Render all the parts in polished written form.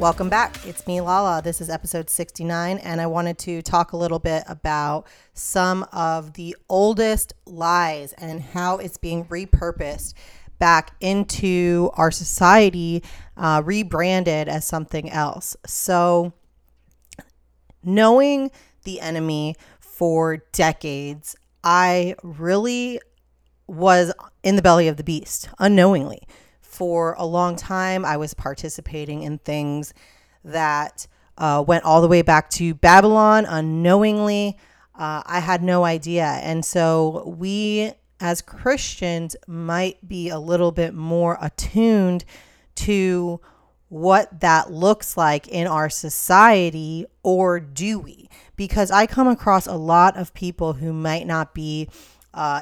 Welcome back. It's me, Lala. This is episode 69, and I wanted to talk a little bit about some of the oldest lies and how it's being repurposed back into our society, rebranded as something else. So knowing the enemy for decades, I really was in the belly of the beast unknowingly. For a long time, I was participating in things that went all the way back to Babylon unknowingly. I had no idea. And so we as Christians might be a little bit more attuned to what that looks like in our society, or do we? Because I come across a lot of people who might not be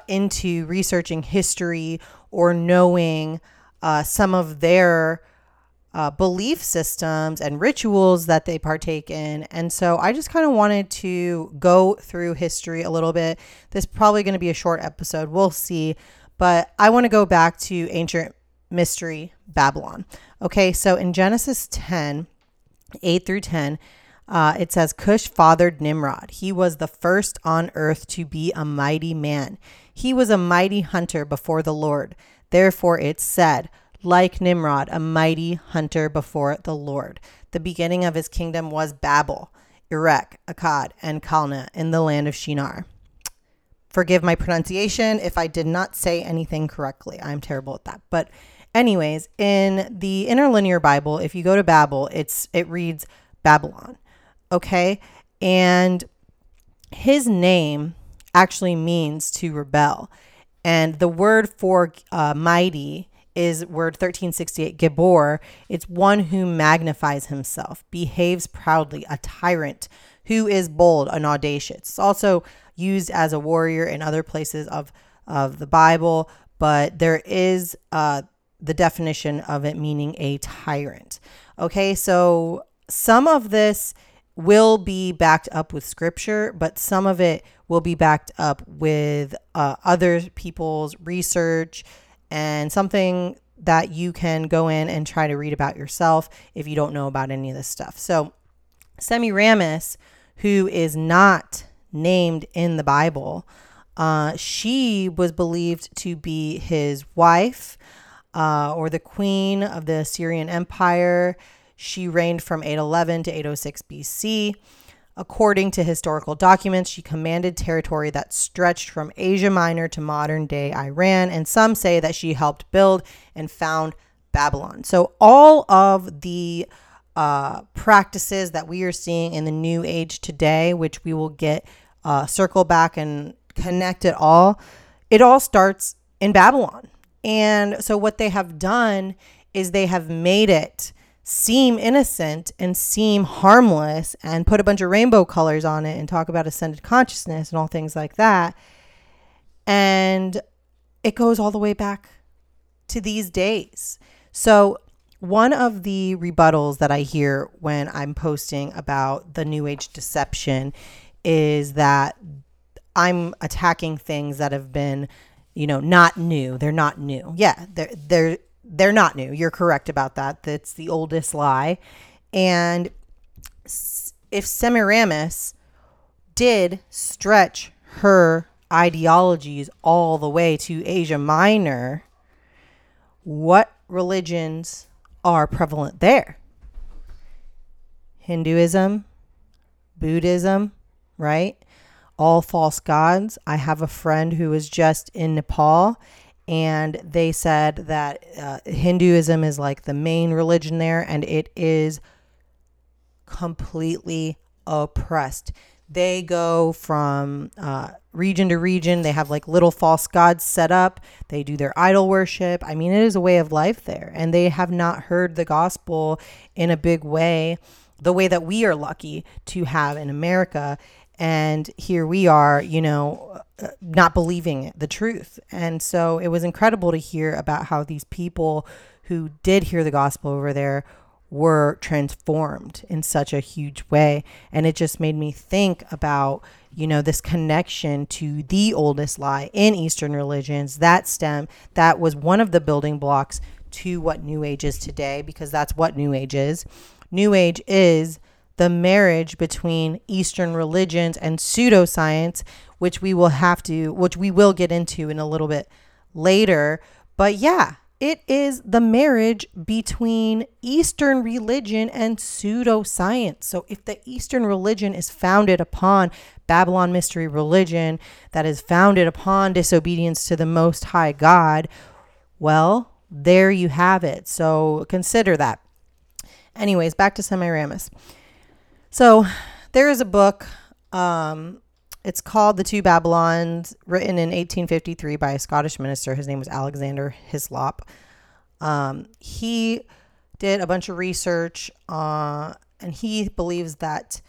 into researching history or knowing some of their belief systems and rituals that they partake in. And so I just kind of wanted to go through history a little bit. This is probably going to be a short episode. We'll see. But I want to go back to ancient mystery Babylon. Okay, so in Genesis 10, 8 through 10, it says, Cush fathered Nimrod. He was the first on earth to be a mighty man. He was a mighty hunter before the Lord. Therefore it said, like Nimrod, a mighty hunter before the Lord. The beginning of his kingdom was Babel, Erech, Akkad, and Calneh in the land of Shinar. Forgive my pronunciation if I did not say anything correctly. I'm terrible at that. But anyways, in the Interlinear Bible, if you go to Babel, it reads Babylon. Okay? And his name actually means to rebel. And the word for mighty is word 1368, Gibor. It's one who magnifies himself, behaves proudly, a tyrant, who is bold and audacious. It's also used as a warrior in other places of the Bible, but there is the definition of it meaning a tyrant. Okay, so some of this will be backed up with scripture, but some of it will be backed up with other people's research and something that you can go in and try to read about yourself if you don't know about any of this stuff. So Semiramis, who is not named in the Bible, she was believed to be his wife or the queen of the Assyrian Empire. She reigned from 811 to 806 BC. According to historical documents, she commanded territory that stretched from Asia Minor to modern-day Iran, and some say that she helped build and found Babylon. So all of the practices that we are seeing in the New Age today, which we will get circle back and connect it all starts in Babylon. And so what they have done is they have made it seem innocent and seem harmless and put a bunch of rainbow colors on it and talk about ascended consciousness and all things like that. And it goes all the way back to these days. So one of the rebuttals that I hear when I'm posting about the New Age deception is that I'm attacking things that have been, not new. They're not new. Yeah, they're not new. You're correct about that. That's the oldest lie. And if Semiramis did stretch her ideologies all the way to Asia Minor, what religions are prevalent there? Hinduism, Buddhism, right? All false gods. I have a friend who was just in Nepal, and they said that Hinduism is like the main religion there, and it is completely oppressed. They go from region to region. They have like little false gods set up. They do their idol worship. I mean, it is a way of life there. And they have not heard the gospel in a big way, the way that we are lucky to have in America. And here we are, not believing the truth. And so it was incredible to hear about how these people who did hear the gospel over there were transformed in such a huge way. And it just made me think about, this connection to the oldest lie in Eastern religions, that was one of the building blocks to what New Age is today, because that's what New Age is. New Age is the marriage between Eastern religions and pseudoscience, which we will get into in a little bit later. But yeah, it is the marriage between Eastern religion and pseudoscience. So if the Eastern religion is founded upon Babylon mystery religion, that is founded upon disobedience to the Most High God, well, there you have it. So consider that. Anyways, back to Semiramis. So there is a book, it's called The Two Babylons, written in 1853 by a Scottish minister. His name was Alexander Hislop. He did a bunch of research and he believes that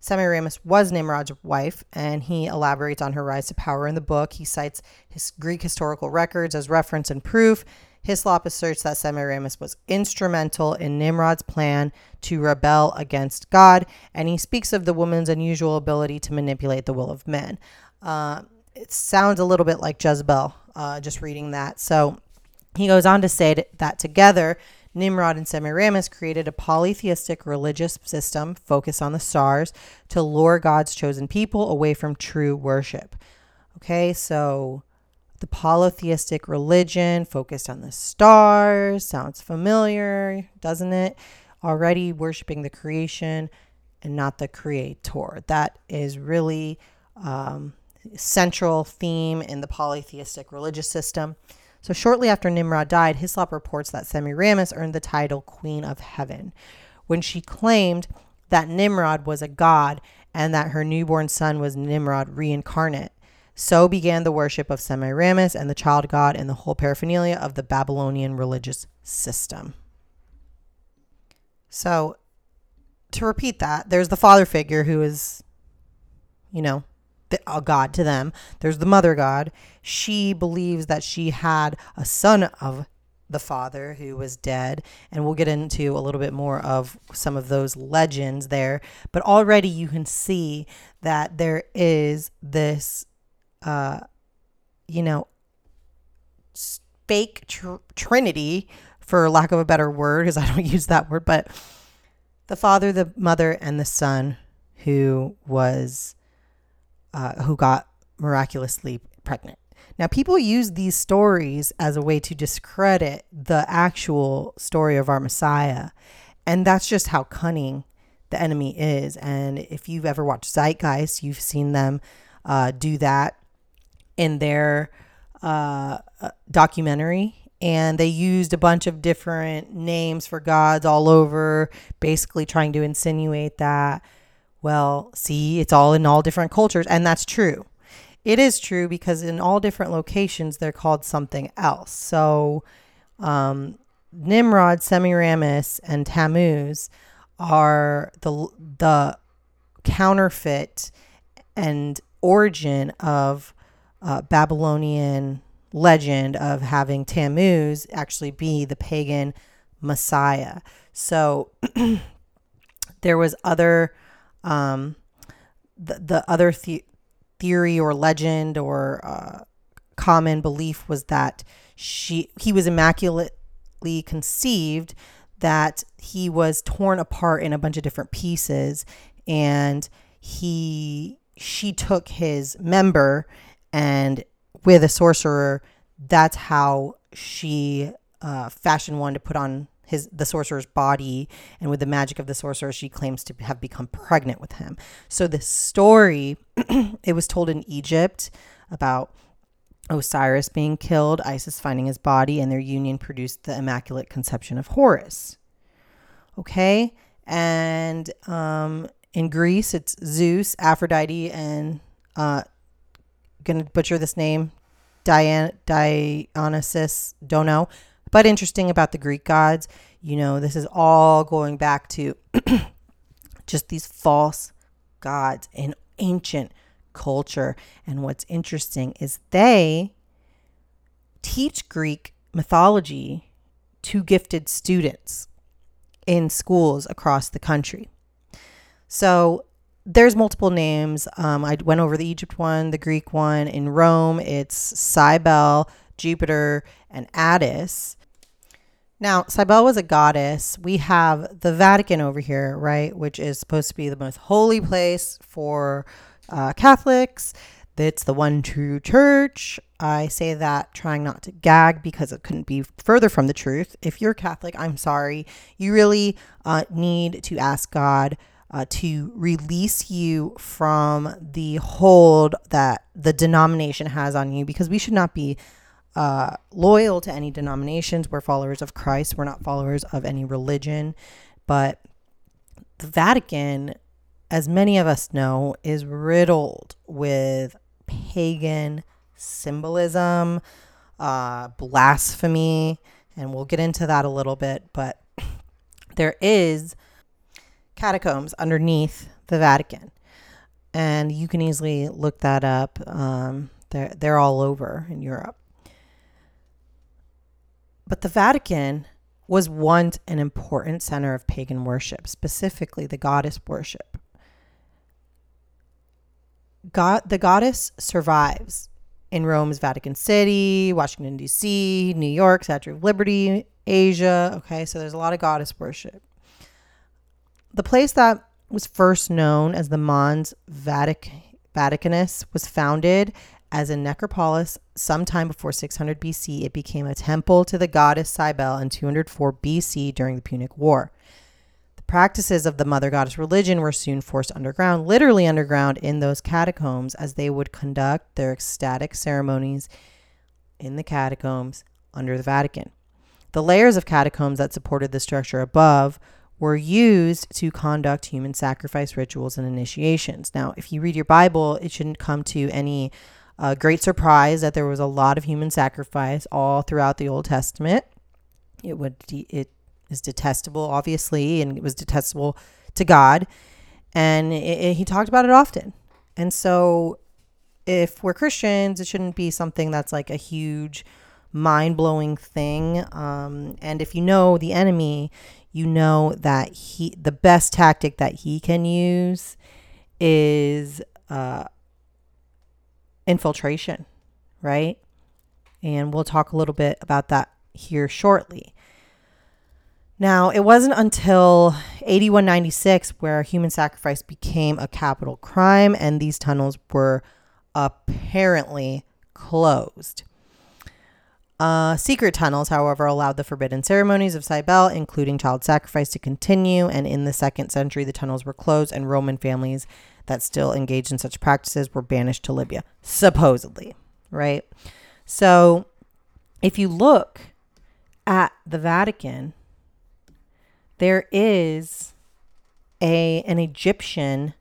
Semiramis was Nimrod's wife, and he elaborates on her rise to power in the book. He cites his Greek historical records as reference and proof. Hislop asserts that Semiramis was instrumental in Nimrod's plan to rebel against God, and he speaks of the woman's unusual ability to manipulate the will of men. It sounds a little bit like Jezebel, just reading that. So he goes on to say that together, Nimrod and Semiramis created a polytheistic religious system focused on the stars to lure God's chosen people away from true worship. Okay, so the polytheistic religion focused on the stars. Sounds familiar, doesn't it? Already worshiping the creation and not the creator. That is really central theme in the polytheistic religious system. So shortly after Nimrod died, Hislop reports that Semiramis earned the title Queen of Heaven when she claimed that Nimrod was a god and that her newborn son was Nimrod reincarnate. So began the worship of Semiramis and the child god and the whole paraphernalia of the Babylonian religious system. So to repeat that, there's the father figure who is, a god to them. There's the mother god. She believes that she had a son of the father who was dead. And we'll get into a little bit more of some of those legends there. But already you can see that there is this fake trinity, for lack of a better word, because I don't use that word, but the father, the mother, and the son who got miraculously pregnant. Now, people use these stories as a way to discredit the actual story of our Messiah. And that's just how cunning the enemy is. And if you've ever watched Zeitgeist, you've seen them do that in their documentary, and they used a bunch of different names for gods all over, basically trying to insinuate that, well, see, it's all in all different cultures. And that's true. It is true, because in all different locations, they're called something else. So Nimrod, Semiramis, and Tammuz are the counterfeit and origin of Babylonian legend of having Tammuz actually be the pagan Messiah. So there was other the other theory or legend or common belief was that he was immaculately conceived, that he was torn apart in a bunch of different pieces, and she took his member. And with a sorcerer, that's how she fashioned one to put on the sorcerer's body. And with the magic of the sorcerer, she claims to have become pregnant with him. So the story, it was told in Egypt about Osiris being killed, Isis finding his body, and their union produced the Immaculate Conception of Horus. Okay. And in Greece, it's Zeus, Aphrodite, and going to butcher this name, Dionysus, don't know. But interesting about the Greek gods, this is all going back to just these false gods in ancient culture. And what's interesting is they teach Greek mythology to gifted students in schools across the country. So there's multiple names. I went over the Egypt one, the Greek one. In Rome, it's Cybele, Jupiter, and Addis. Now, Cybele was a goddess. We have the Vatican over here, right, which is supposed to be the most holy place for Catholics. It's the one true church. I say that trying not to gag because it couldn't be further from the truth. If you're Catholic, I'm sorry. You really need to ask God to release you from the hold that the denomination has on you, because we should not be loyal to any denominations. We're followers of Christ. We're not followers of any religion. But the Vatican, as many of us know, is riddled with pagan symbolism, blasphemy, and we'll get into that a little bit. But there is catacombs underneath the Vatican, and you can easily look that up. They're all over in Europe. But the Vatican was once an important center of pagan worship, specifically the goddess worship. The goddess survives in Rome's Vatican City, Washington, D.C., New York, Statue of Liberty, Asia. Okay, so there's a lot of goddess worship. The place that was first known as the Mons Vaticanus was founded as a necropolis sometime before 600 BC. It became a temple to the goddess Cybele in 204 BC during the Punic War. The practices of the mother goddess religion were soon forced underground, literally underground in those catacombs, as they would conduct their ecstatic ceremonies in the catacombs under the Vatican. The layers of catacombs that supported the structure above were used to conduct human sacrifice rituals and initiations. Now, if you read your Bible, it shouldn't come to any great surprise that there was a lot of human sacrifice all throughout the Old Testament. It is detestable, obviously, and it was detestable to God. And he talked about it often. And so if we're Christians, it shouldn't be something that's like a huge mind-blowing thing. And if you know the enemy, you know that the best tactic that he can use is infiltration, right? And we'll talk a little bit about that here shortly. Now, it wasn't until 8196 where human sacrifice became a capital crime, and these tunnels were apparently closed. Secret tunnels, however, allowed the forbidden ceremonies of Cybele, including child sacrifice, to continue, and in the 2nd century, the tunnels were closed, and Roman families that still engaged in such practices were banished to Libya, supposedly, right? So if you look at the Vatican, there is an Egyptian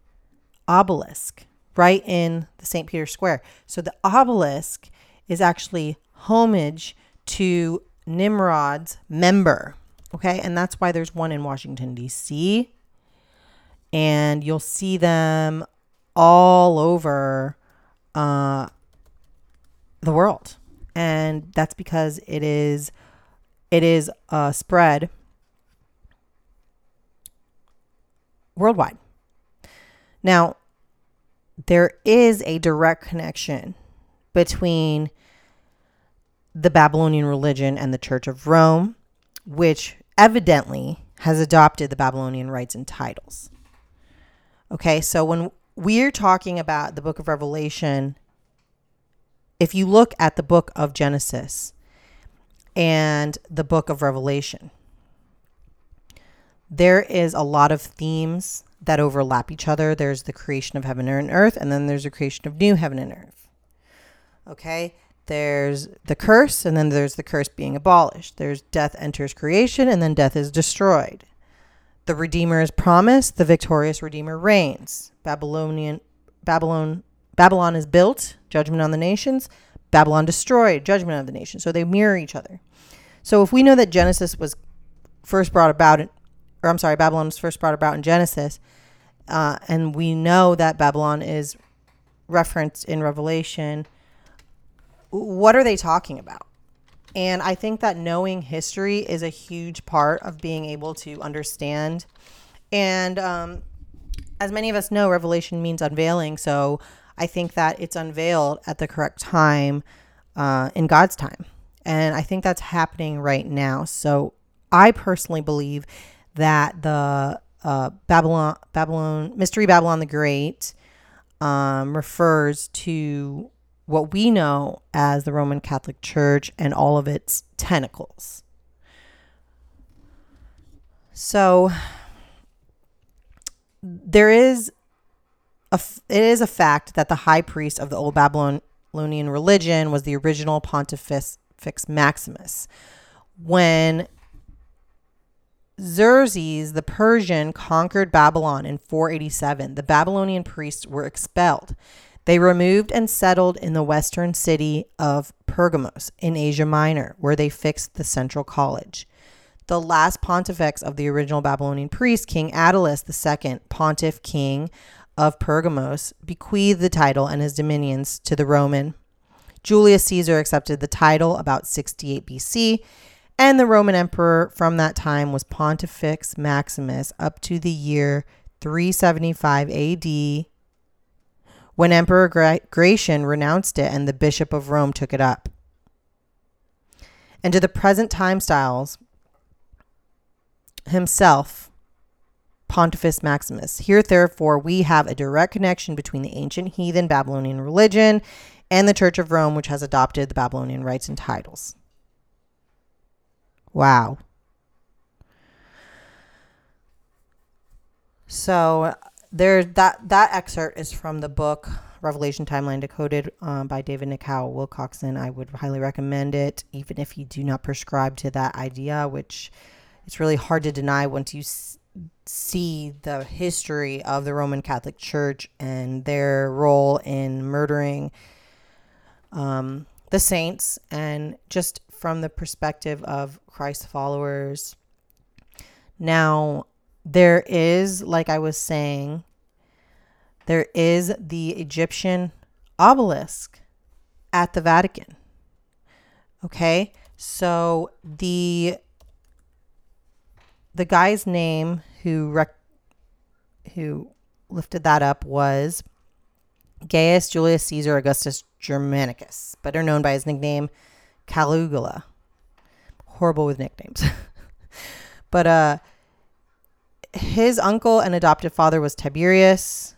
obelisk right in the St. Peter's Square. So the obelisk is actually homage to Nimrod's member, okay? And that's why there's one in Washington, D.C., and you'll see them all over the world. And that's because it is spread worldwide. Now, there is a direct connection between the Babylonian religion and the Church of Rome, which evidently has adopted the Babylonian rites and titles. Okay, so when we're talking about the book of Revelation, if you look at the book of Genesis and the book of Revelation, there is a lot of themes that overlap each other. There's the creation of heaven and earth, and then there's the creation of new heaven and earth. Okay, there's the curse, and then there's the curse being abolished. There's death enters creation, and then death is destroyed. The Redeemer is promised. The victorious Redeemer reigns. Babylon is built. Judgment on the nations. Babylon destroyed. Judgment on the nations. So they mirror each other. So if we know that Genesis was first brought about, Babylon was first brought about in Genesis, and we know that Babylon is referenced in Revelation, what are they talking about? And I think that knowing history is a huge part of being able to understand. And as many of us know, Revelation means unveiling. So I think that it's unveiled at the correct time in God's time. And I think that's happening right now. So I personally believe that the Babylon, Mystery Babylon the Great, refers to what we know as the Roman Catholic Church and all of its tentacles. So there is it is a fact that the high priest of the old Babylonian religion was the original Pontifex Maximus. When Xerxes the Persian conquered Babylon in 487, the Babylonian priests were expelled. They removed and settled in the western city of Pergamos in Asia Minor, where they fixed the central college. The last pontifex of the original Babylonian priest, King Attalus II, pontiff king of Pergamos, bequeathed the title and his dominions to the Roman. Julius Caesar accepted the title about 68 BC, and the Roman emperor from that time was Pontifex Maximus up to the year 375 AD, when Emperor Gratian renounced it and the Bishop of Rome took it up. And to the present time styles, himself, Pontifex Maximus. Here, therefore, we have a direct connection between the ancient heathen Babylonian religion and the Church of Rome, which has adopted the Babylonian rites and titles. Wow. So there, that excerpt is from the book Revelation Timeline Decoded by David Nicao Wilcoxen. I would highly recommend it, even if you do not prescribe to that idea, which it's really hard to deny once you see the history of the Roman Catholic Church and their role in murdering the saints, and just from the perspective of Christ followers. Now, there is, like I was saying, there is the Egyptian obelisk at the Vatican. Okay, so the guy's name who lifted that up was Gaius Julius Caesar Augustus Germanicus, better known by his nickname Caligula. Horrible with nicknames. But his uncle and adoptive father was Tiberius,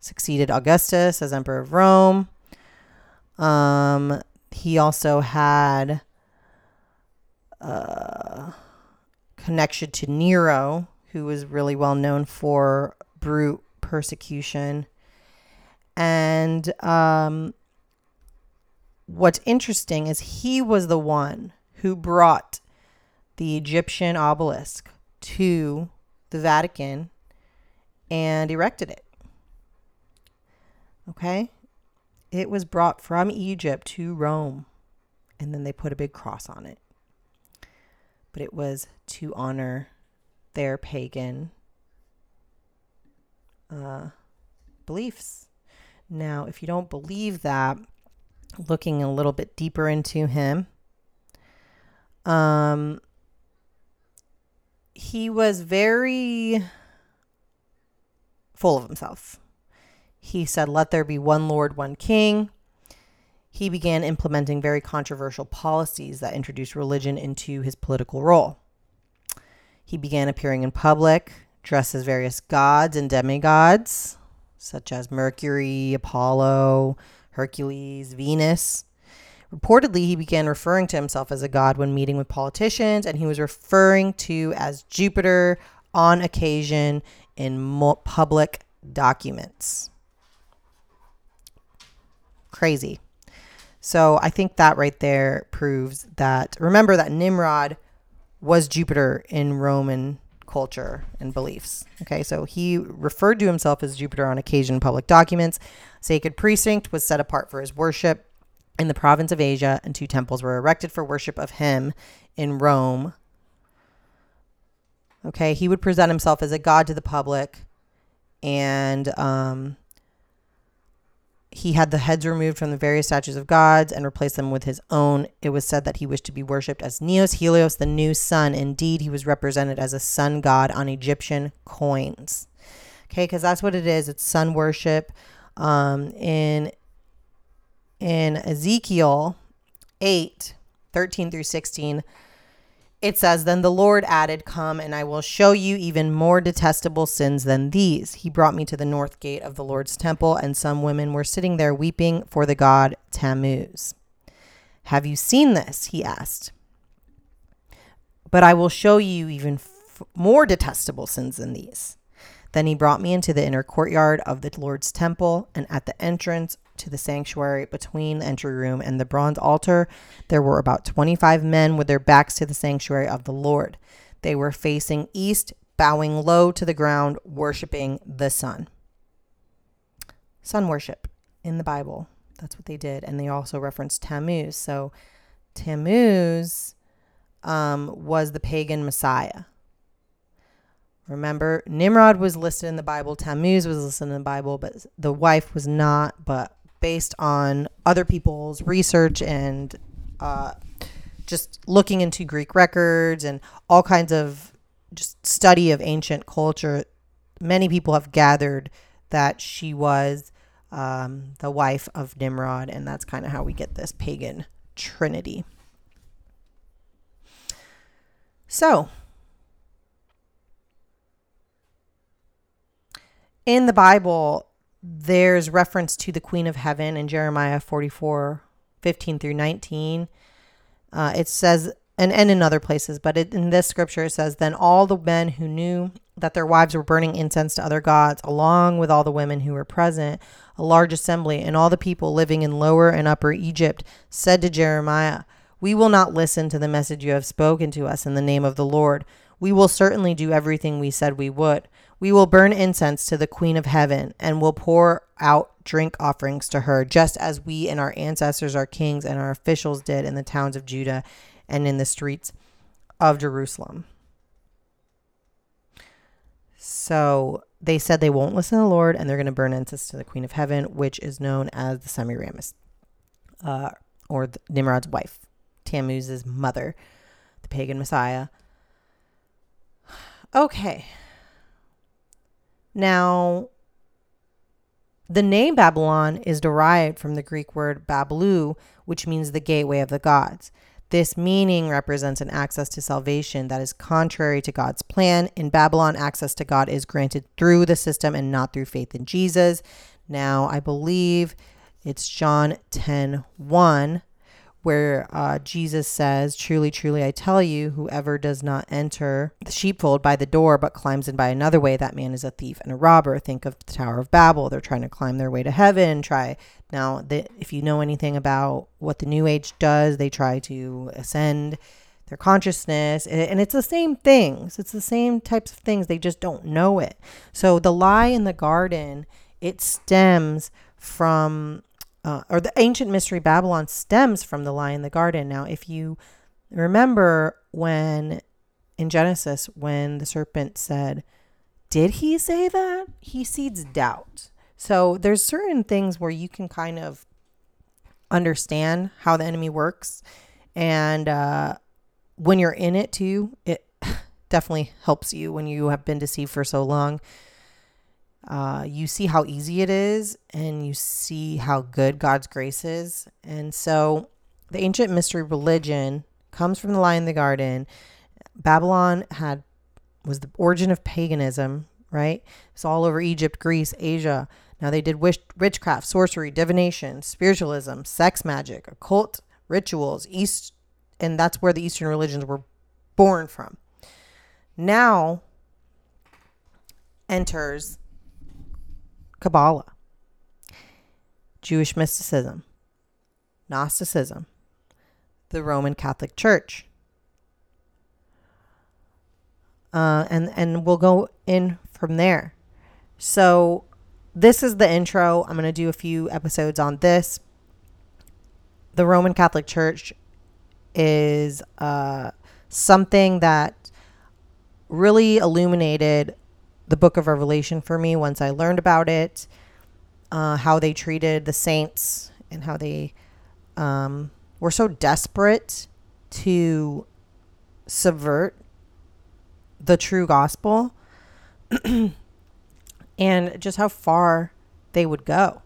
succeeded Augustus as emperor of Rome. He also had connection to Nero, who was really well known for brute persecution. And what's interesting is he was the one who brought the Egyptian obelisk to the Vatican and erected it. Okay? It was brought from Egypt to Rome, and then they put a big cross on it. But it was to honor their pagan beliefs. Now, if you don't believe that, looking a little bit deeper into him, he was very full of himself. He said, "Let there be one Lord, one King." He began implementing very controversial policies that introduced religion into his political role. He began appearing in public, dressed as various gods and demigods, such as Mercury, Apollo, Hercules, Venus. Reportedly, he began referring to himself as a god when meeting with politicians, and he was referring to as Jupiter on occasion in public documents. Crazy. So I think that right there proves that, remember that Nimrod was Jupiter in Roman culture and beliefs. Okay, so he referred to himself as Jupiter on occasion in public documents. Sacred precinct was set apart for his worship in the province of Asia, and two temples were erected for worship of him in Rome. Okay, he would present himself as a god to the public, and he had the heads removed from the various statues of gods and replaced them with his own. It was said that he wished to be worshipped as Neos Helios, the new sun. Indeed, he was represented as a sun god on Egyptian coins. Okay, because that's what it is. It's sun worship. In Ezekiel 8:13 through 16, It says, then the Lord added, come, and I will show you even more detestable sins than these. He brought me to the north gate of the Lord's temple, and some women were sitting there weeping for the god Tammuz. Have you seen this? He asked. But I will show you even more detestable sins than these. Then he brought me into the inner courtyard of the Lord's temple, and at the entrance to the sanctuary between the entry room and the bronze altar, there were about 25 men with their backs to the sanctuary of the Lord. They were facing east, bowing low to the ground, worshiping the sun. Sun worship in the Bible. That's what they did. And they also referenced Tammuz. So Tammuz was the pagan messiah. Remember, Nimrod was listed in the Bible. Tammuz was listed in the Bible, but the wife was not. But based on other people's research and just looking into Greek records and all kinds of just study of ancient culture, many people have gathered that she was the wife of Nimrod. And that's kind of how we get this pagan trinity. So, in the Bible, there's reference to the Queen of Heaven in Jeremiah 44:15-19. It says, and in other places, but in this scripture, it says, then all the men who knew that their wives were burning incense to other gods, along with all the women who were present, a large assembly, and all the people living in Lower and Upper Egypt, said to Jeremiah, we will not listen to the message you have spoken to us in the name of the Lord. We will certainly do everything we said we would. We will burn incense to the Queen of Heaven and will pour out drink offerings to her, just as we and our ancestors, our kings, and our officials did in the towns of Judah and in the streets of Jerusalem. So they said they won't listen to the Lord, and they're going to burn incense to the Queen of Heaven, which is known as the Semiramis, or Nimrod's wife, Tammuz's mother, the pagan messiah. Okay. Now, the name Babylon is derived from the Greek word bablou, which means the gateway of the gods. This meaning represents an access to salvation that is contrary to God's plan. In Babylon, access to God is granted through the system and not through faith in Jesus. Now, I believe it's John 10:1, where Jesus says, truly, truly, I tell you, whoever does not enter the sheepfold by the door, but climbs in by another way, that man is a thief and a robber. Think of the Tower of Babel. They're trying to climb their way to heaven. If you know anything about what the New Age does, they try to ascend their consciousness. And it's the same things. It's the same types of things. They just don't know it. So the lie in the garden, it stems from... or the ancient mystery Babylon stems from the lie in the garden. Now, if you remember when in Genesis, when the serpent said, did he say that? He seeds doubt. So there's certain things where you can kind of understand how the enemy works. And when you're in it too, it definitely helps you when you have been deceived for so long. You see how easy it is, and you see how good God's grace is. And so the ancient mystery religion comes from the lie in the garden. Babylon was the origin of paganism, right? It's all over Egypt, Greece, Asia. Now they did witchcraft, sorcery, divination, spiritualism, sex magic, occult rituals, and that's where the Eastern religions were born from. Now enters Kabbalah, Jewish mysticism, Gnosticism, the Roman Catholic Church. And we'll go in from there. So this is the intro. I'm going to do a few episodes on this. The Roman Catholic Church is something that really illuminated the book of Revelation for me once I learned about it, how they treated the saints and how they were so desperate to subvert the true gospel and just how far they would go.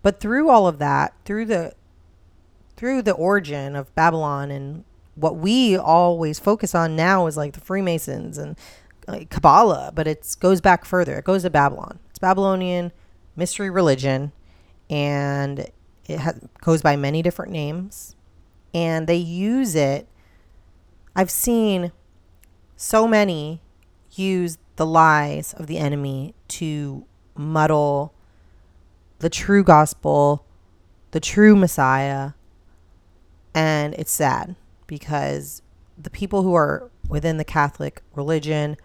But through all of that, through the origin of Babylon and what we always focus on now is like the Freemasons and Kabbalah, but it goes back further. It goes to Babylon. It's Babylonian mystery religion, and it goes by many different names, and they use it. I've seen so many use the lies of the enemy to muddle the true gospel, the true Messiah, and it's sad because the people who are within the Catholic religion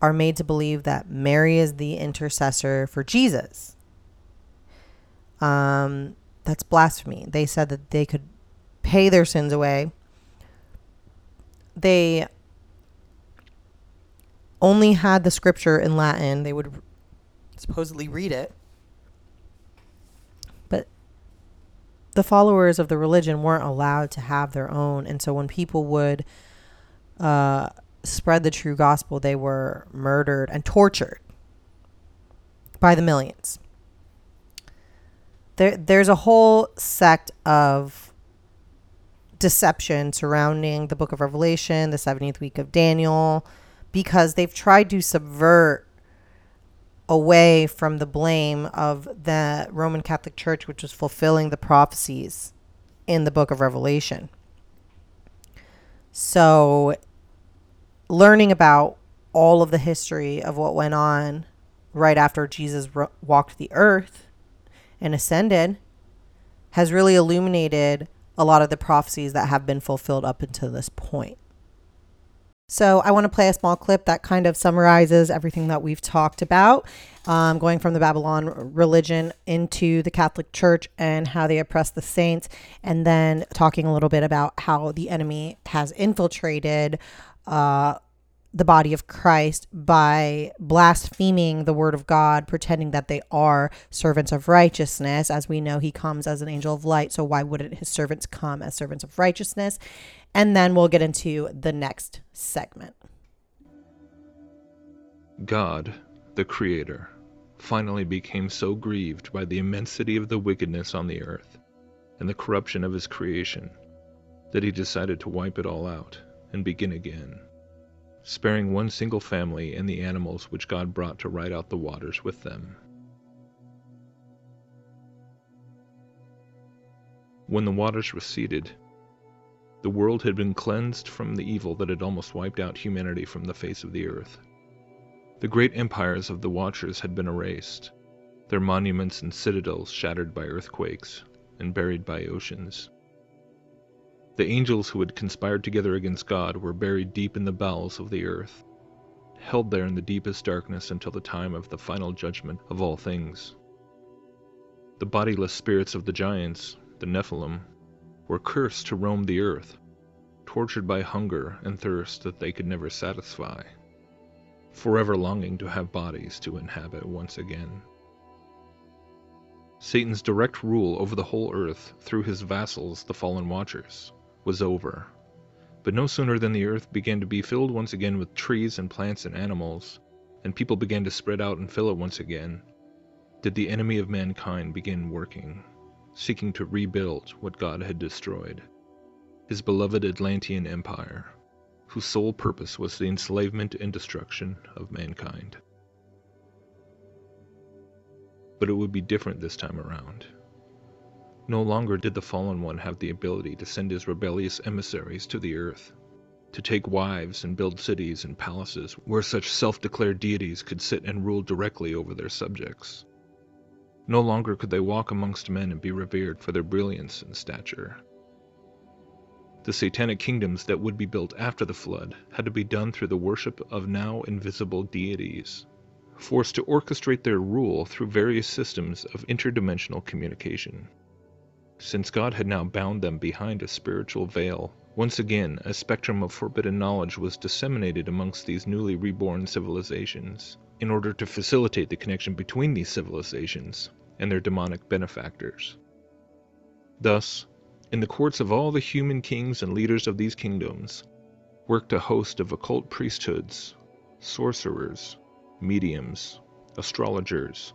are made to believe that Mary is the intercessor for Jesus. That's blasphemy. They said that they could pay their sins away. They only had the scripture in Latin. They would supposedly read it. But the followers of the religion weren't allowed to have their own. And so when people would spread the true gospel, they were murdered and tortured by the millions. There's a whole sect of deception surrounding the book of Revelation, the 70th week of Daniel, because they've tried to subvert away from the blame of the Roman Catholic Church, which was fulfilling the prophecies in the book of Revelation. So learning about all of the history of what went on right after Jesus walked the earth and ascended has really illuminated a lot of the prophecies that have been fulfilled up until this point. So I want to play a small clip that kind of summarizes everything that we've talked about, going from the Babylon religion into the Catholic Church and how they oppress the saints, and then talking a little bit about how the enemy has infiltrated the body of Christ by blaspheming the word of God, pretending that they are servants of righteousness. As we know, he comes as an angel of light. So why wouldn't his servants come as servants of righteousness? And then we'll get into the next segment. God, the creator, finally became so grieved by the immensity of the wickedness on the earth and the corruption of his creation that he decided to wipe it all out and begin again, sparing one single family and the animals which God brought to ride out the waters with them. When the waters receded, the world had been cleansed from the evil that had almost wiped out humanity from the face of the earth. The great empires of the Watchers had been erased, their monuments and citadels shattered by earthquakes and buried by oceans. The angels who had conspired together against God were buried deep in the bowels of the earth, held there in the deepest darkness until the time of the final judgment of all things. The bodiless spirits of the giants, the Nephilim, were cursed to roam the earth, tortured by hunger and thirst that they could never satisfy, forever longing to have bodies to inhabit once again. Satan's direct rule over the whole earth through his vassals, the fallen Watchers, was over, but no sooner than the earth began to be filled once again with trees and plants and animals, and people began to spread out and fill it once again, did the enemy of mankind begin working, seeking to rebuild what God had destroyed, his beloved Atlantean empire, whose sole purpose was the enslavement and destruction of mankind. But it would be different this time around. No longer did the Fallen One have the ability to send his rebellious emissaries to the earth, to take wives and build cities and palaces where such self-declared deities could sit and rule directly over their subjects. No longer could they walk amongst men and be revered for their brilliance and stature. The satanic kingdoms that would be built after the flood had to be done through the worship of now invisible deities, forced to orchestrate their rule through various systems of interdimensional communication. Since God had now bound them behind a spiritual veil, once again a spectrum of forbidden knowledge was disseminated amongst these newly reborn civilizations, in order to facilitate the connection between these civilizations and their demonic benefactors. Thus, in the courts of all the human kings and leaders of these kingdoms, worked a host of occult priesthoods, sorcerers, mediums, astrologers,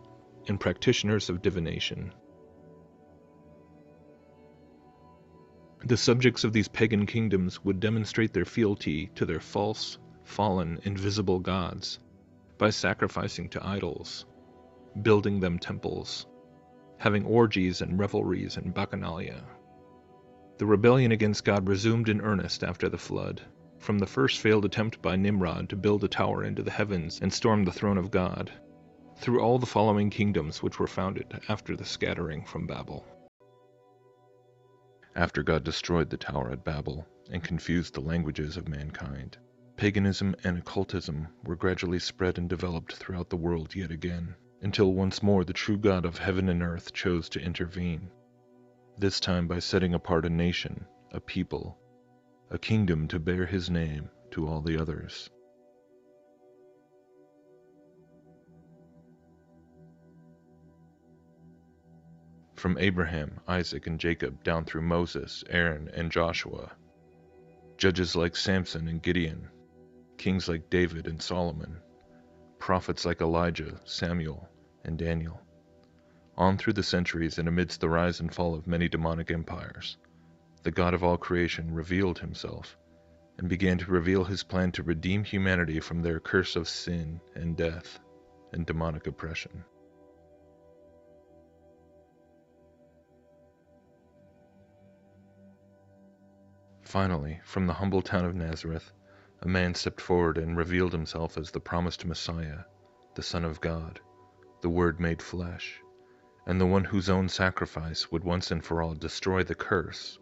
and practitioners of divination. The subjects of these pagan kingdoms would demonstrate their fealty to their false, fallen, invisible gods by sacrificing to idols, building them temples, having orgies and revelries and bacchanalia. The rebellion against God resumed in earnest after the flood, from the first failed attempt by Nimrod to build a tower into the heavens and storm the throne of God, through all the following kingdoms which were founded after the scattering from Babel. After God destroyed the tower at Babel and confused the languages of mankind, paganism and occultism were gradually spread and developed throughout the world yet again, until once more the true God of heaven and earth chose to intervene, this time by setting apart a nation, a people, a kingdom to bear his name to all the others. From Abraham, Isaac, and Jacob down through Moses, Aaron, and Joshua, judges like Samson and Gideon, kings like David and Solomon, prophets like Elijah, Samuel, and Daniel, on through the centuries and amidst the rise and fall of many demonic empires, the God of all creation revealed himself and began to reveal his plan to redeem humanity from their curse of sin and death and demonic oppression. Finally, from the humble town of Nazareth, a man stepped forward and revealed himself as the promised Messiah, the Son of God, the Word made flesh, and the one whose own sacrifice would once and for all destroy the curse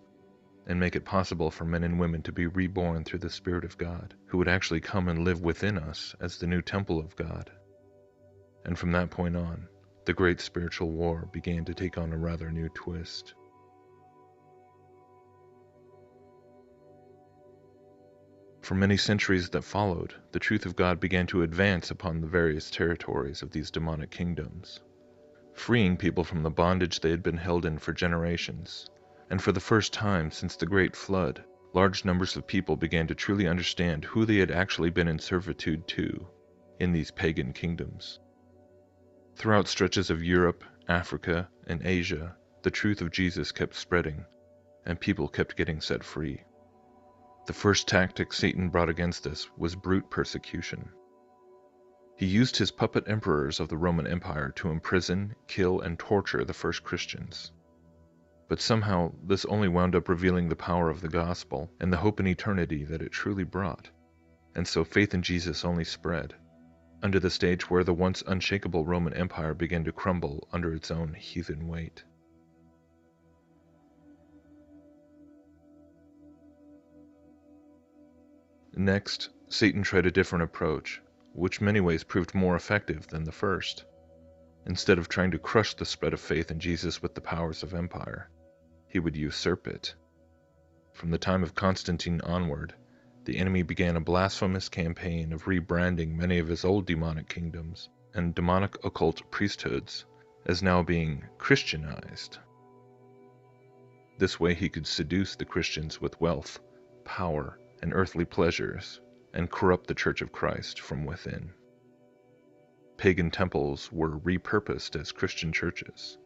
and make it possible for men and women to be reborn through the Spirit of God, who would actually come and live within us as the new temple of God. And from that point on, the great spiritual war began to take on a rather new twist. For many centuries that followed, the truth of God began to advance upon the various territories of these demonic kingdoms, freeing people from the bondage they had been held in for generations. And for the first time since the Great Flood, large numbers of people began to truly understand who they had actually been in servitude to in these pagan kingdoms. Throughout stretches of Europe, Africa, and Asia, the truth of Jesus kept spreading, and people kept getting set free. The first tactic Satan brought against us was brute persecution. He used his puppet emperors of the Roman Empire to imprison, kill, and torture the first Christians. But somehow, this only wound up revealing the power of the gospel and the hope in eternity that it truly brought. And so faith in Jesus only spread, under the stage where the once unshakable Roman Empire began to crumble under its own heathen weight. Next, Satan tried a different approach, which in many ways proved more effective than the first. Instead of trying to crush the spread of faith in Jesus with the powers of empire, he would usurp it. From the time of Constantine onward, the enemy began a blasphemous campaign of rebranding many of his old demonic kingdoms and demonic occult priesthoods as now being Christianized. This way he could seduce the Christians with wealth, power, and earthly pleasures, and corrupt the Church of Christ from within. Pagan temples were repurposed as Christian churches.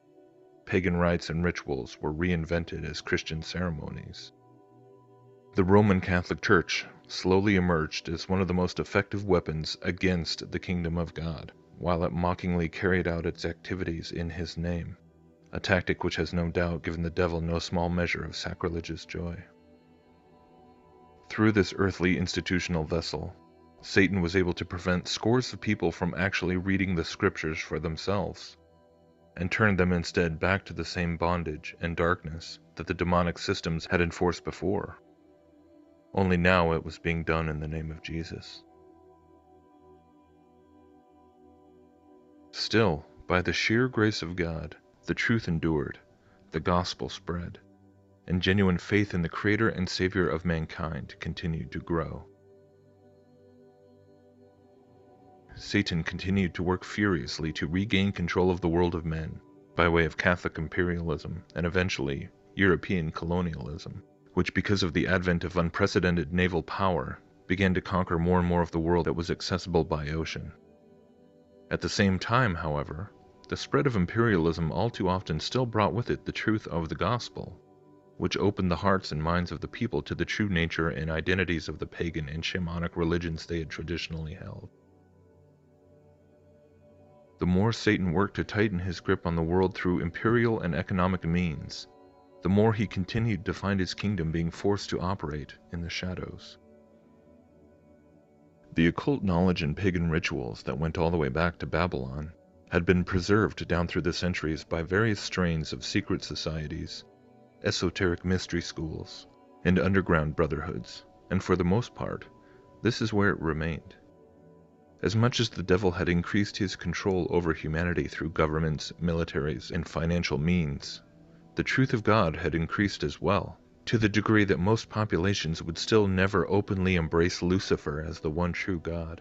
Pagan rites and rituals were reinvented as Christian ceremonies. The Roman Catholic Church slowly emerged as one of the most effective weapons against the kingdom of God, while it mockingly carried out its activities in his name, a tactic which has no doubt given the devil no small measure of sacrilegious joy. Through this earthly institutional vessel, Satan was able to prevent scores of people from actually reading the scriptures for themselves, and turned them instead back to the same bondage and darkness that the demonic systems had enforced before. Only now it was being done in the name of Jesus. Still, by the sheer grace of God, the truth endured, the gospel spread, and genuine faith in the Creator and Savior of mankind continued to grow. Satan continued to work furiously to regain control of the world of men by way of Catholic imperialism and eventually European colonialism, which because of the advent of unprecedented naval power began to conquer more and more of the world that was accessible by ocean. At the same time, however, the spread of imperialism all too often still brought with it the truth of the gospel, which opened the hearts and minds of the people to the true nature and identities of the pagan and shamanic religions they had traditionally held. The more Satan worked to tighten his grip on the world through imperial and economic means, the more he continued to find his kingdom being forced to operate in the shadows. The occult knowledge and pagan rituals that went all the way back to Babylon had been preserved down through the centuries by various strains of secret societies, esoteric mystery schools, and underground brotherhoods, and for the most part, this is where it remained. As much as the devil had increased his control over humanity through governments, militaries, and financial means, the truth of God had increased as well, to the degree that most populations would still never openly embrace Lucifer as the one true God,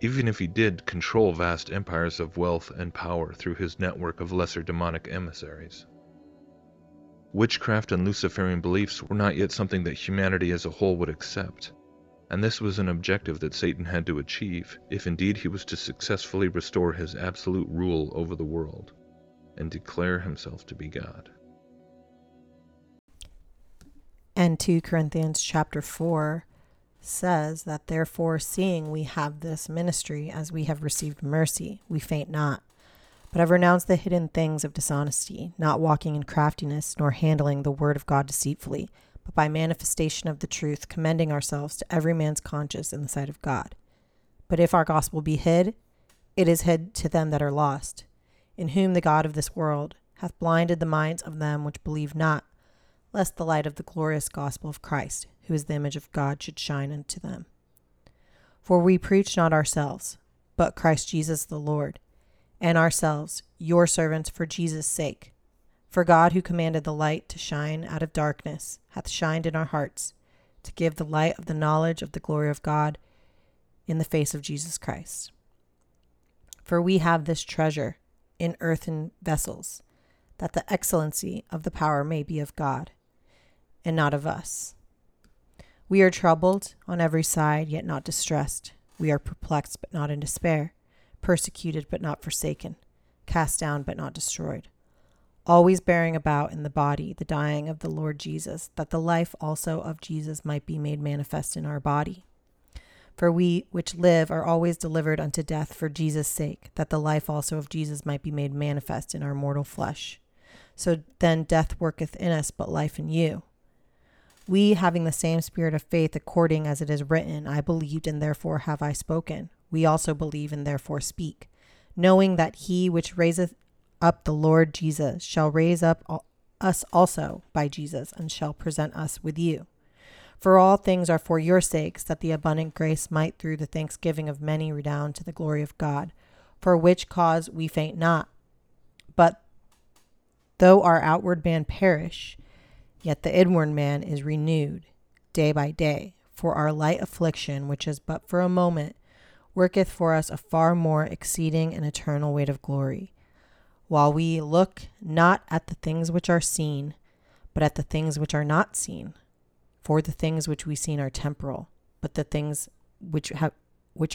even if he did control vast empires of wealth and power through his network of lesser demonic emissaries. Witchcraft and Luciferian beliefs were not yet something that humanity as a whole would accept, and this was an objective that Satan had to achieve if indeed he was to successfully restore his absolute rule over the world and declare himself to be God. And 2 Corinthians chapter 4 says that, "Therefore, seeing we have this ministry, as we have received mercy, we faint not. But I've renounced the hidden things of dishonesty, not walking in craftiness, nor handling the word of God deceitfully, but by manifestation of the truth, commending ourselves to every man's conscience in the sight of God. But if our gospel be hid, it is hid to them that are lost, in whom the God of this world hath blinded the minds of them which believe not, lest the light of the glorious gospel of Christ, who is the image of God, should shine unto them. For we preach not ourselves, but Christ Jesus the Lord, and ourselves, your servants, for Jesus' sake. For God, who commanded the light to shine out of darkness, hath shined in our hearts, to give the light of the knowledge of the glory of God in the face of Jesus Christ. For we have this treasure in earthen vessels, that the excellency of the power may be of God, and not of us. We are troubled on every side, yet not distressed. We are perplexed, but not in despair. Persecuted but not forsaken, cast down but not destroyed, always bearing about in the body the dying of the Lord Jesus, that the life also of Jesus might be made manifest in our body. For we which live are always delivered unto death for Jesus' sake, that the life also of Jesus might be made manifest in our mortal flesh. So then death worketh in us, but life in you. We, having the same spirit of faith, according as it is written, I believed and therefore have I spoken. We also believe and therefore speak, knowing that he which raiseth up the Lord Jesus shall raise up us also by Jesus, and shall present us with you. For all things are for your sakes, that the abundant grace might through the thanksgiving of many redound to the glory of God, for which cause we faint not. But though our outward man perish, yet the inward man is renewed day by day. For our light affliction, which is but for a moment, worketh for us a far more exceeding and eternal weight of glory, while we look not at the things which are seen, but at the things which are not seen. For the things which we seen are temporal, but the things which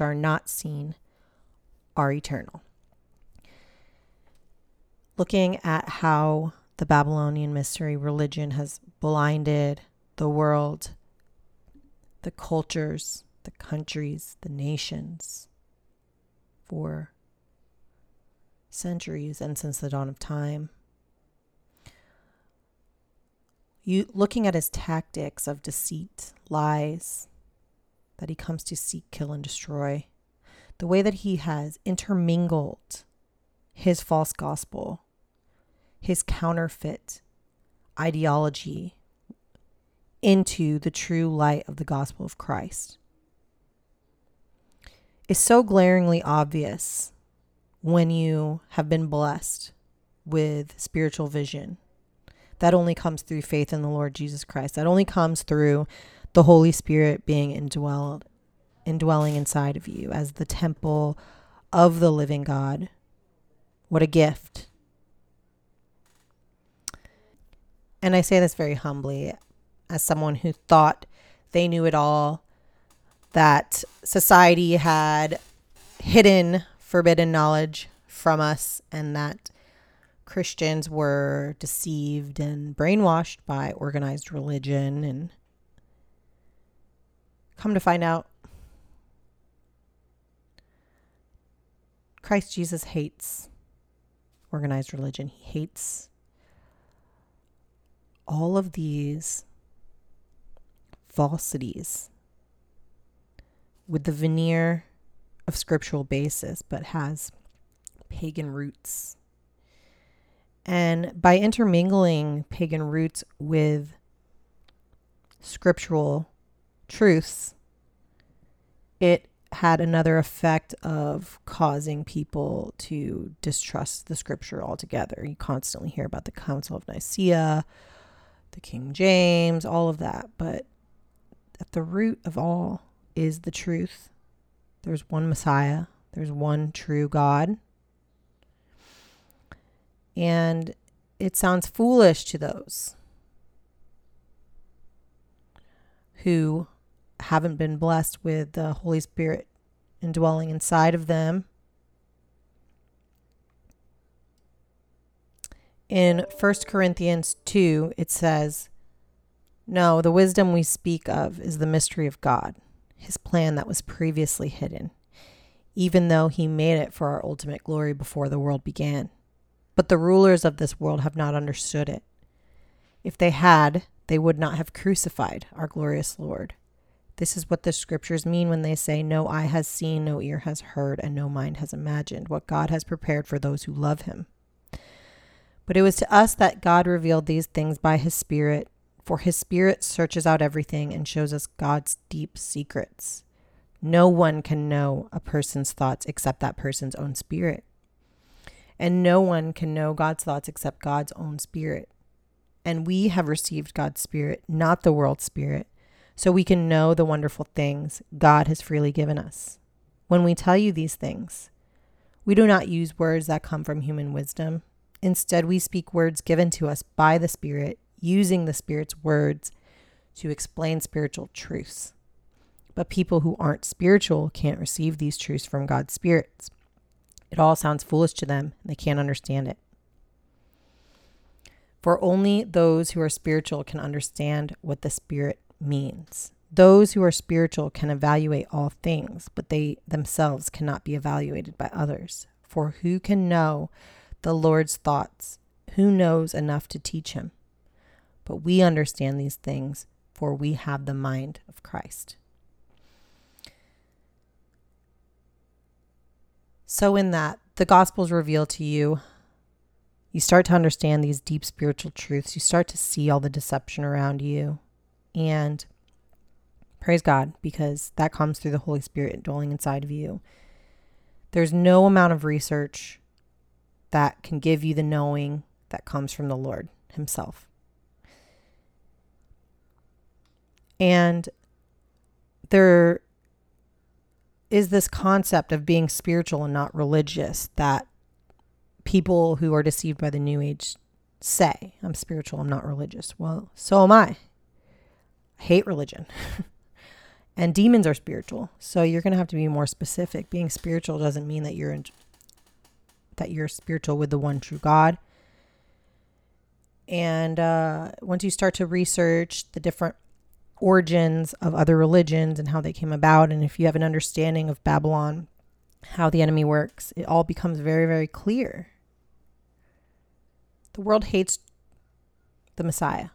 are not seen are eternal." Looking at how the Babylonian mystery religion has blinded the world, the cultures, the countries, the nations, for centuries and since the dawn of time. Looking at his tactics of deceit, lies, that he comes to seek, kill, and destroy, the way that he has intermingled his false gospel, his counterfeit ideology into the true light of the gospel of Christ, is so glaringly obvious when you have been blessed with spiritual vision. That only comes through faith in the Lord Jesus Christ. That only comes through the Holy Spirit being indwelling inside of you as the temple of the living God. What a gift. And I say this very humbly as someone who thought they knew it all, that society had hidden forbidden knowledge from us, and that Christians were deceived and brainwashed by organized religion, and come to find out, Christ Jesus hates organized religion. He hates all of these falsities with the veneer of scriptural basis, but has pagan roots. And by intermingling pagan roots with scriptural truths, it had another effect of causing people to distrust the scripture altogether. You constantly hear about the Council of Nicaea, the King James, all of that. But at the root of all is the truth. There's one Messiah. There's one true God. And it sounds foolish to those who haven't been blessed with the Holy Spirit indwelling inside of them. In 1 Corinthians 2, it says, "No, the wisdom we speak of is the mystery of God, his plan that was previously hidden, even though he made it for our ultimate glory before the world began. But the rulers of this world have not understood it. If they had, they would not have crucified our glorious Lord. This is what the scriptures mean when they say, no eye has seen, no ear has heard, and no mind has imagined what God has prepared for those who love him. But it was to us that God revealed these things by his Spirit, for his Spirit searches out everything and shows us God's deep secrets. No one can know a person's thoughts except that person's own spirit. And no one can know God's thoughts except God's own spirit. And we have received God's Spirit, not the world's spirit, so we can know the wonderful things God has freely given us. When we tell you these things, we do not use words that come from human wisdom. Instead, we speak words given to us by the Spirit, using the Spirit's words to explain spiritual truths. But people who aren't spiritual can't receive these truths from God's Spirit. It all sounds foolish to them, and they can't understand it. For only those who are spiritual can understand what the Spirit means. Those who are spiritual can evaluate all things, but they themselves cannot be evaluated by others. For who can know the Lord's thoughts? Who knows enough to teach him? But we understand these things, for we have the mind of Christ." So in that, the Gospels reveal to you, you start to understand these deep spiritual truths. You start to see all the deception around you. And praise God, because that comes through the Holy Spirit dwelling inside of you. There's no amount of research that can give you the knowing that comes from the Lord himself. And there is this concept of being spiritual and not religious that people who are deceived by the New Age say, I'm spiritual, I'm not religious. Well, so am I. Hate religion. And demons are spiritual. So you're going to have to be more specific. Being spiritual doesn't mean that you're spiritual with the one true God. And once you start to research the different origins of other religions and how they came about, and if you have an understanding of Babylon, how the enemy works, it all becomes very, very clear. The world hates the Messiah.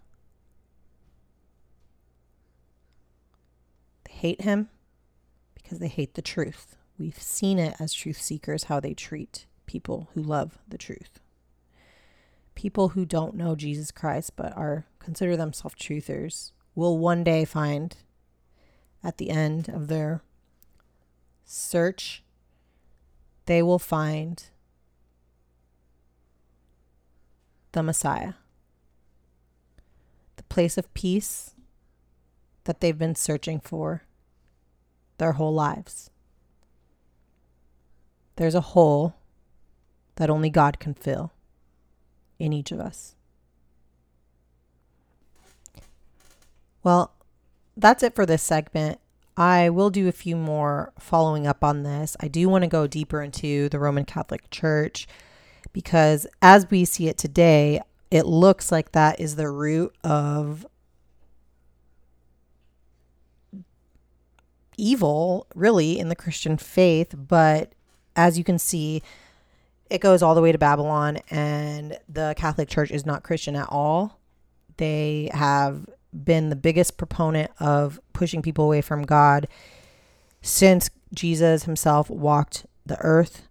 Hate him because they hate the truth. We've seen it as truth seekers, how they treat people who love the truth. People who don't know Jesus Christ but consider themselves truthers will one day find at the end of their search, they will find the Messiah, the place of peace that they've been searching for their whole lives. There's a hole that only God can fill in each of us. Well, that's it for this segment. I will do a few more following up on this. I do want to go deeper into the Roman Catholic Church because as we see it today, it looks like that is the root of evil, really, in the Christian faith. But as you can see, it goes all the way to Babylon, and the Catholic Church is not Christian at all. They have been the biggest proponent of pushing people away from God since Jesus himself walked the earth.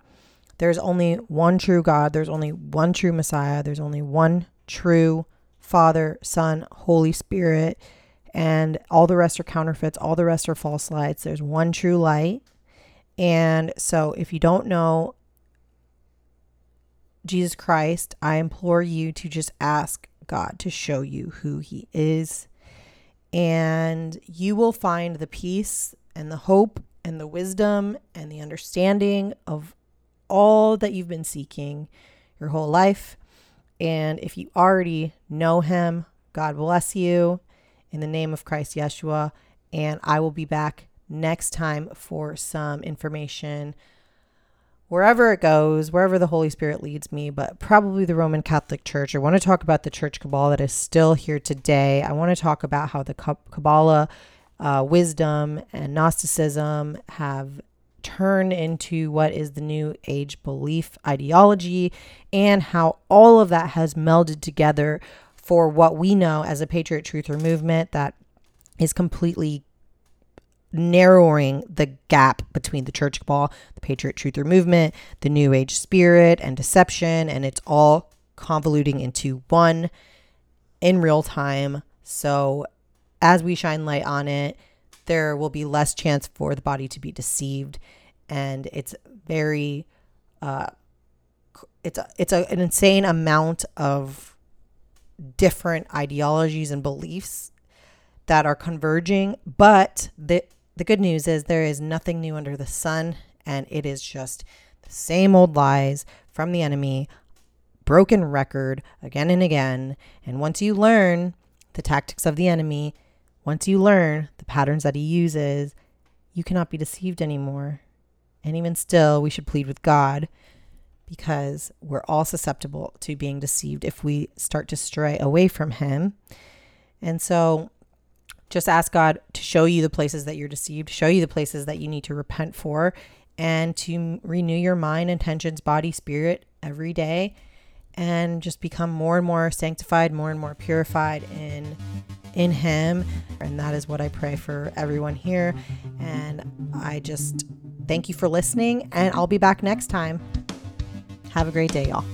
There's only one true God. There's only one true Messiah. There's only one true Father, Son, Holy Spirit, and all the rest are counterfeits. All the rest are false lights. There's one true light. And so if you don't know Jesus Christ, I implore you to just ask God to show you who he is, and you will find the peace and the hope and the wisdom and the understanding of all that you've been seeking your whole life. And if you already know him, God bless you in the name of Christ Yeshua. And I will be back next time for some information, wherever it goes, wherever the Holy Spirit leads me, but probably the Roman Catholic Church. I want to talk about the Church Kabbalah that is still here today. I want to talk about how the Kabbalah wisdom and Gnosticism have turned into what is the New Age belief ideology, and how all of that has melded together for what we know as a patriot truther movement that is completely narrowing the gap between the Church Cabal, the Patriot Truther movement, the New Age spirit and deception, and it's all convoluting into one in real time. So as we shine light on it, there will be less chance for the body to be deceived, and it's very an insane amount of different ideologies and beliefs that are converging, but the good news is there is nothing new under the sun, and it is just the same old lies from the enemy, broken record again and again. And once you learn the tactics of the enemy, once you learn the patterns that he uses, you cannot be deceived anymore. And even still, we should plead with God, because we're all susceptible to being deceived if we start to stray away from him. And so just ask God to show you the places that you're deceived, show you the places that you need to repent for, and to renew your mind, intentions, body, spirit every day, and just become more and more sanctified, more and more purified in him. And that is what I pray for everyone here. And I just thank you for listening, and I'll be back next time. Have a great day, y'all.